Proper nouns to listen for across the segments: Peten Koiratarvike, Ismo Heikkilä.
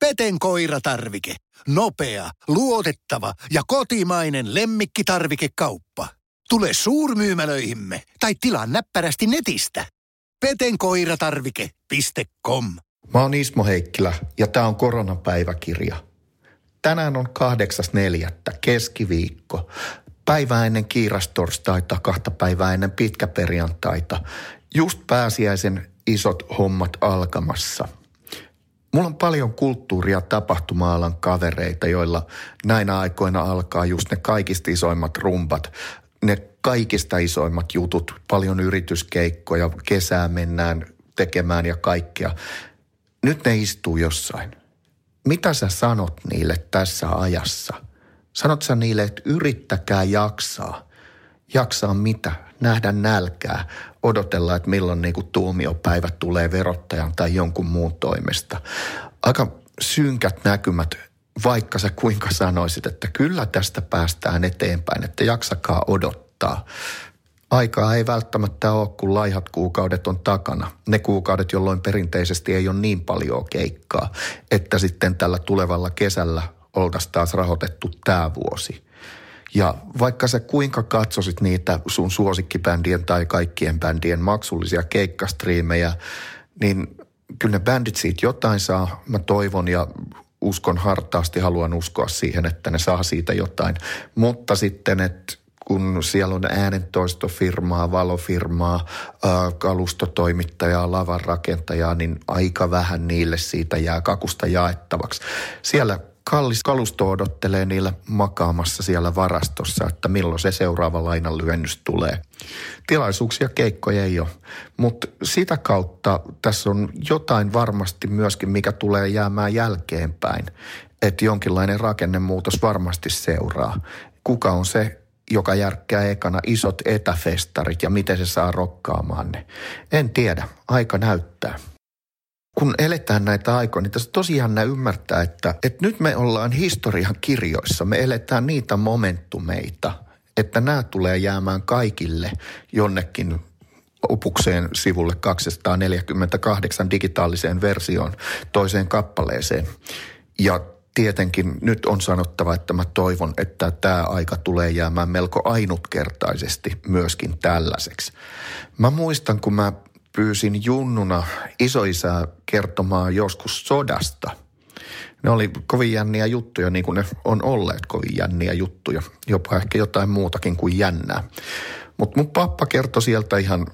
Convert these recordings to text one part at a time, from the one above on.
Peten Koiratarvike. Nopea, luotettava ja kotimainen lemmikkitarvikekauppa. Tule suurmyymälöihimme tai tilaa näppärästi netistä. Petenkoiratarvike.com. Mä oon Ismo Heikkilä ja tää on koronapäiväkirja. Tänään on 8.4. keskiviikko. Päivää ennen kiirastorstaita, 2 päivää ennen pitkäperjantaita. Just pääsiäisen isot hommat alkamassa. Mulla on paljon kulttuuria ja tapahtuma-alan kavereita, joilla näinä aikoina alkaa just ne kaikista isoimmat rumpat, ne kaikista isoimmat jutut, paljon yrityskeikkoja, kesää mennään tekemään ja kaikkea. Nyt ne istuu jossain. Mitä sä sanot niille tässä ajassa? Sanot sä niille, että yrittäkää jaksaa. Jaksaa mitä? Nähdä nälkää. Odotella, että milloin niin kuin tuomiopäivä tulee verottajan tai jonkun muun toimesta. Aika synkät näkymät, vaikka sä kuinka sanoisit, että kyllä tästä päästään eteenpäin, että jaksakaa odottaa. Aikaa ei välttämättä ole, kun laihat kuukaudet on takana. Ne kuukaudet, jolloin perinteisesti ei ole niin paljon keikkaa, että sitten tällä tulevalla kesällä oltaisiin taas rahoitettu tämä vuosi. Ja vaikka sä kuinka katsosit niitä sun suosikkibändien tai kaikkien bändien maksullisia keikkastriimejä, niin kyllä ne bändit siitä jotain saa. Mä toivon ja uskon hartaasti, haluan uskoa siihen, että ne saa siitä jotain. Mutta sitten, että kun siellä on äänentoistofirmaa, valofirmaa, kalustotoimittajaa, lavanrakentajaa, niin aika vähän niille siitä jää kakusta jaettavaksi. Siellä kallis kalusto odottelee niillä makaamassa siellä varastossa, että milloin se seuraava lainanlyhennys tulee. Tilaisuuksia keikkoja ei ole, mutta sitä kautta tässä on jotain varmasti myöskin, mikä tulee jäämään jälkeenpäin. Että jonkinlainen rakennemuutos varmasti seuraa. Kuka on se, joka järkkää ekana isot etäfestarit ja miten se saa rokkaamaan ne? En tiedä, aika näyttää. Kun eletään näitä aikoja, niin tässä tosiaan ymmärtää, että nyt me ollaan historian kirjoissa. Me eletään niitä momentumeita, että nämä tulee jäämään kaikille jonnekin opukseen sivulle 248 digitaaliseen versioon, toiseen kappaleeseen. Ja tietenkin nyt on sanottava, että mä toivon, että tämä aika tulee jäämään melko ainutkertaisesti myöskin tällaiseksi. Mä muistan, kun mä pyysin junnuna isoisää kertomaan joskus sodasta. Ne oli kovin jänniä juttuja, niin kuin ne on olleet kovin jänniä juttuja. Jopa ehkä jotain muutakin kuin jännää. Mutta mun pappa kertoi sieltä ihan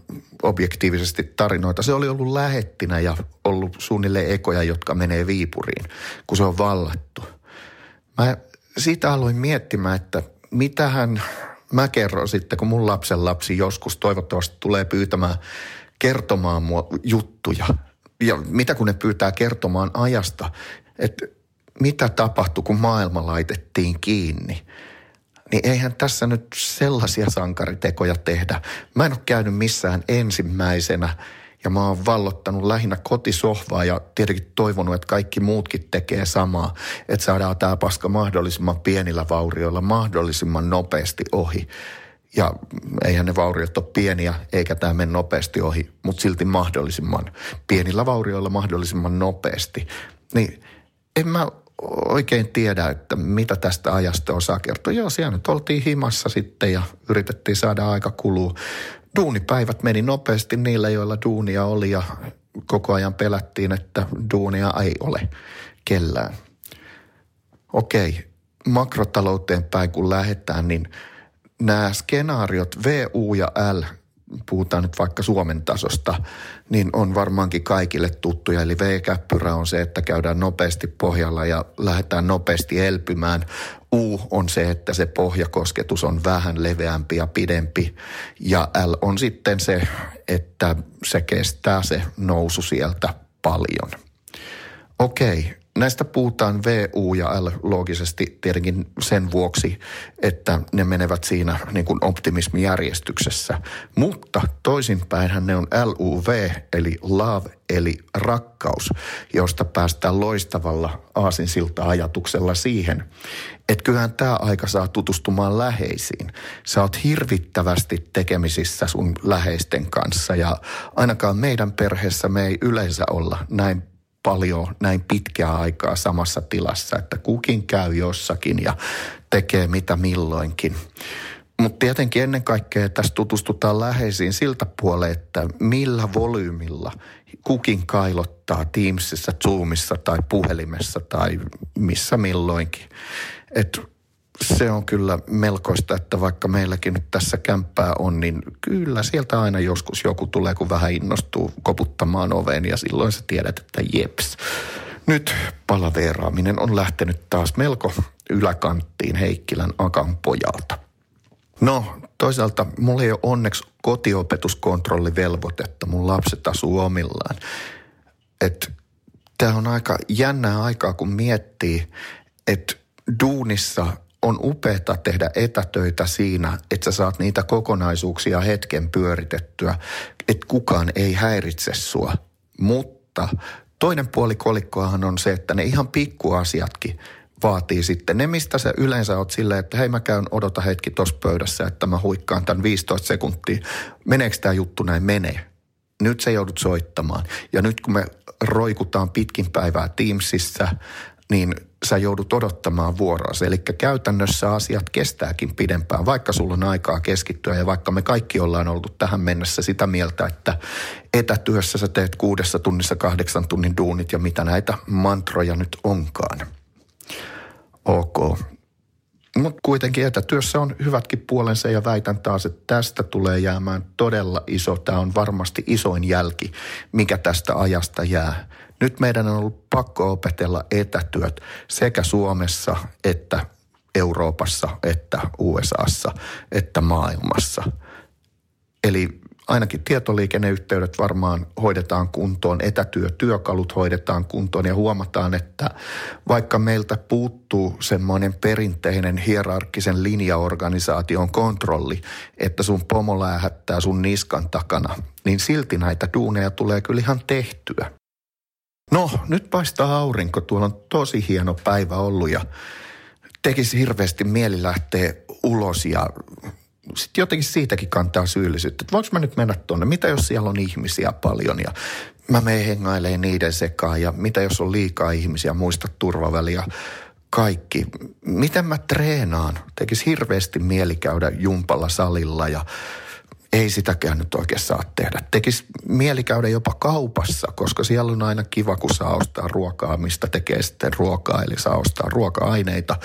objektiivisesti tarinoita. Se oli ollut lähettinä ja ollut suunnilleen ekoja, jotka menee Viipuriin, kun se on vallattu. Mä siitä aloin miettimään, että mitähän mä kerron sitten, kun mun lapsen lapsi joskus toivottavasti tulee kertomaan mua juttuja. Ja mitä kun ne pyytää kertomaan ajasta, että mitä tapahtui, kun maailma laitettiin kiinni. Niin eihän tässä nyt sellaisia sankaritekoja tehdä. Mä en ole käynyt missään ensimmäisenä ja mä oon vallottanut lähinnä kotisohvaa ja tietenkin toivonut, että kaikki muutkin tekee samaa. Että saadaan tää paska mahdollisimman pienillä vaurioilla mahdollisimman nopeasti ohi. Ja eihän ne vauriot ole pieniä, eikä tämä mene nopeasti ohi, mutta silti mahdollisimman pienillä vaurioilla mahdollisimman nopeasti. Niin en mä oikein tiedä, että mitä tästä ajasta osaa kertoa. Joo, siellä nyt oltiin himassa sitten ja yritettiin saada aika kulua. Duunipäivät meni nopeasti niillä, joilla duunia oli ja koko ajan pelättiin, että duunia ei ole kellään. Okei, makrotalouteen päin kun lähdetään, niin nämä skenaariot V, U ja L, puhutaan nyt vaikka Suomen tasosta, niin on varmaankin kaikille tuttuja. Eli V-käppyrä on se, että käydään nopeasti pohjalla ja lähdetään nopeasti elpymään. U on se, että se pohjakosketus on vähän leveämpi ja pidempi. Ja L on sitten se, että se kestää se nousu sieltä paljon. Okei. Näistä puhutaan V, U ja L loogisesti tietenkin sen vuoksi, että ne menevät siinä niin kuin optimismijärjestyksessä. Mutta toisinpäinhän ne on LUV eli love eli rakkaus, josta päästään loistavalla aasinsilta-ajatuksella siihen, että kyllähän tämä aika saa tutustumaan läheisiin. Sä oot hirvittävästi tekemisissä sun läheisten kanssa ja ainakaan meidän perheessä me ei yleensä olla näin paljon näin pitkää aikaa samassa tilassa, että kukin käy jossakin ja tekee mitä milloinkin. Mutta tietenkin ennen kaikkea tässä tutustutaan läheisiin siltä puolelle, että millä volyymilla kukin kailottaa Teamsissa, Zoomissa tai puhelimessa tai missä milloinkin. Et se on kyllä melkoista, että vaikka meilläkin nyt tässä kämppää on, niin kyllä sieltä aina joskus joku tulee, kun vähän innostuu koputtamaan oveen ja silloin sä tiedät, että jeps. Nyt palaveeraaminen on lähtenyt taas melko yläkanttiin Heikkilän Akan pojalta. No, toisaalta mulla ei ole onneksi kotiopetuskontrollivelvoitetta. Mun lapset asuu omillaan. Tämä on aika jännää aikaa, kun miettii, että duunissa on upeata tehdä etätöitä siinä, että sä saat niitä kokonaisuuksia hetken pyöritettyä, että kukaan ei häiritse sua. Mutta toinen puoli kolikkoahan on se, että ne ihan pikkuasiatkin vaatii sitten ne, mistä sä yleensä oot silleen, että hei mä käyn odota hetki tossa pöydässä, että mä huikkaan tämän 15 sekuntia. Meneekö tää juttu näin? Menee. Nyt sä joudut soittamaan. Ja nyt kun me roikutaan pitkin päivää Teamsissa, niin sä joudut odottamaan vuoroasi. Eli käytännössä asiat kestääkin pidempään, vaikka sulla on aikaa keskittyä ja vaikka me kaikki ollaan ollut tähän mennessä sitä mieltä, että etätyössä sä teet 6 tunnissa 8 tunnin duunit ja mitä näitä mantroja nyt onkaan. Ok. Mutta kuitenkin etätyössä on hyvätkin puolensa ja väitän taas, että tästä tulee jäämään todella iso. Tämä on varmasti isoin jälki, mikä tästä ajasta jää. Nyt meidän on ollut pakko opetella etätyöt sekä Suomessa että Euroopassa että USAssa että maailmassa. Eli ainakin tietoliikenneyhteydet varmaan hoidetaan kuntoon, etätyökalut hoidetaan kuntoon ja huomataan, että vaikka meiltä puuttuu semmoinen perinteinen hierarkkisen linjaorganisaation kontrolli, että sun pomo läähättää sun niskan takana, niin silti näitä duuneja tulee kyllä ihan tehtyä. No, nyt paistaa aurinko. Tuolla on tosi hieno päivä ollut ja tekisi hirveästi mieli lähteä ulos ja sitten jotenkin siitäkin kantaa syyllisyyttä, että voinko mä nyt mennä tuonne, mitä jos siellä on ihmisiä paljon ja mä menen hengailemaan niiden sekaan ja mitä jos on liikaa ihmisiä, muista turvaväliä, kaikki. Miten mä treenaan? Tekisi hirveästi mieli käydä jumpalla salilla ja ei sitäkään nyt oikein saa tehdä. Tekisi mieli käydä jopa kaupassa, koska siellä on aina kiva, kun saa ostaa ruokaa, mistä tekee sitten ruokaa, eli saa ostaa ruoka-aineita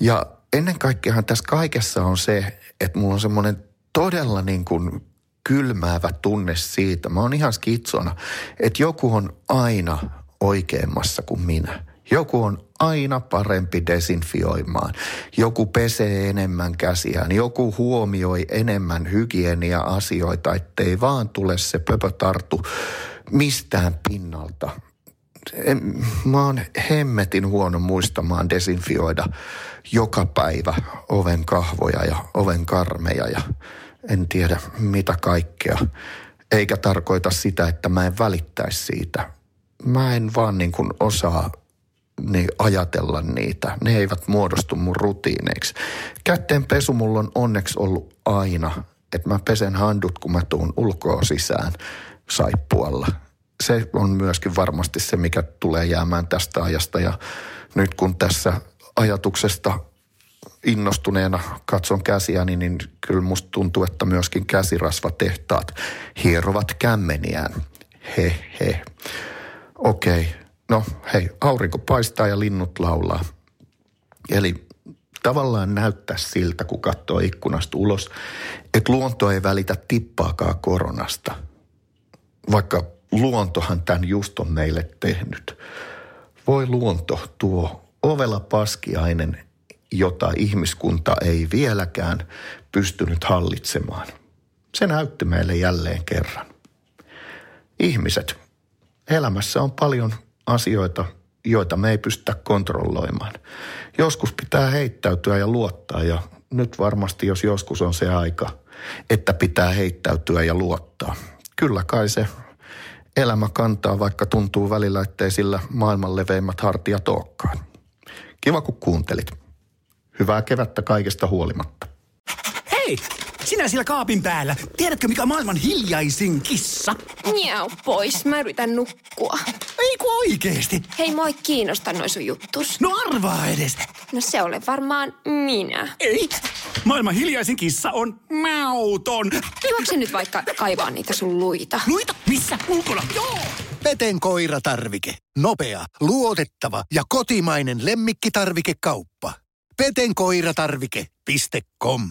ja ennen kaikkeahan tässä kaikessa on se, että mulla on semmoinen todella niin kuin kylmäävä tunne siitä. Mä oon ihan skitsona, että joku on aina oikeammassa kuin minä. Joku on aina parempi desinfioimaan. Joku pesee enemmän käsiään. Joku huomioi enemmän hygienia-asioita, ettei vaan tule se pöpötartu mistään pinnalta. Mä oon hemmetin huono muistamaan desinfioida joka päivä oven kahvoja ja oven karmeja ja en tiedä mitä kaikkea. Eikä tarkoita sitä, että mä en välittäisi siitä. Mä en vaan niin kuin osaa ajatella niitä. Ne eivät muodostu mun rutiineiksi. Kätteenpesu mulla on onneksi ollut aina, että mä pesen handut, kun mä tuun ulkoa sisään saippualla. Se on myöskin varmasti se, mikä tulee jäämään tästä ajasta ja nyt kun tässä ajatuksesta innostuneena katson käsiäni, niin kyllä musta tuntuu, että myöskin käsirasvatehtaat hierovat kämmeniään. He. Okei. No hei, aurinko paistaa ja linnut laulaa. Eli tavallaan näyttää siltä, kun katsoo ikkunasta ulos, että luonto ei välitä tippaakaan koronasta, vaikka luontohan tämän just on meille tehnyt. Voi luonto, tuo ovela paskiainen, jota ihmiskunta ei vieläkään pystynyt hallitsemaan. Se näytti meille jälleen kerran. Ihmiset, elämässä on paljon asioita, joita me ei pystytä kontrolloimaan. Joskus pitää heittäytyä ja luottaa ja nyt varmasti jos joskus on se aika, että pitää heittäytyä ja luottaa. Kyllä kai se elämä kantaa, vaikka tuntuu välillä, ettei sillä maailman leveimmät hartiat olekaan. Kiva, kun kuuntelit. Hyvää kevättä kaikesta huolimatta. Hei! Sinä siellä kaapin päällä. Tiedätkö, mikä on maailman hiljaisin kissa? Miau pois. Mä yritän nukkua. Eiku oikeesti? Hei, moi kiinnosta noi sun juttus. No arvaa edes. No se ole varmaan minä. Ei. Maailman hiljaisin kissa on mauton. Juokse nyt vaikka kaivaa niitä sun luita. Luita? Missä? Ulkona? Joo! Peten Koiratarvike. Nopea, luotettava ja kotimainen lemmikkitarvikekauppa. Peten Koiratarvike.com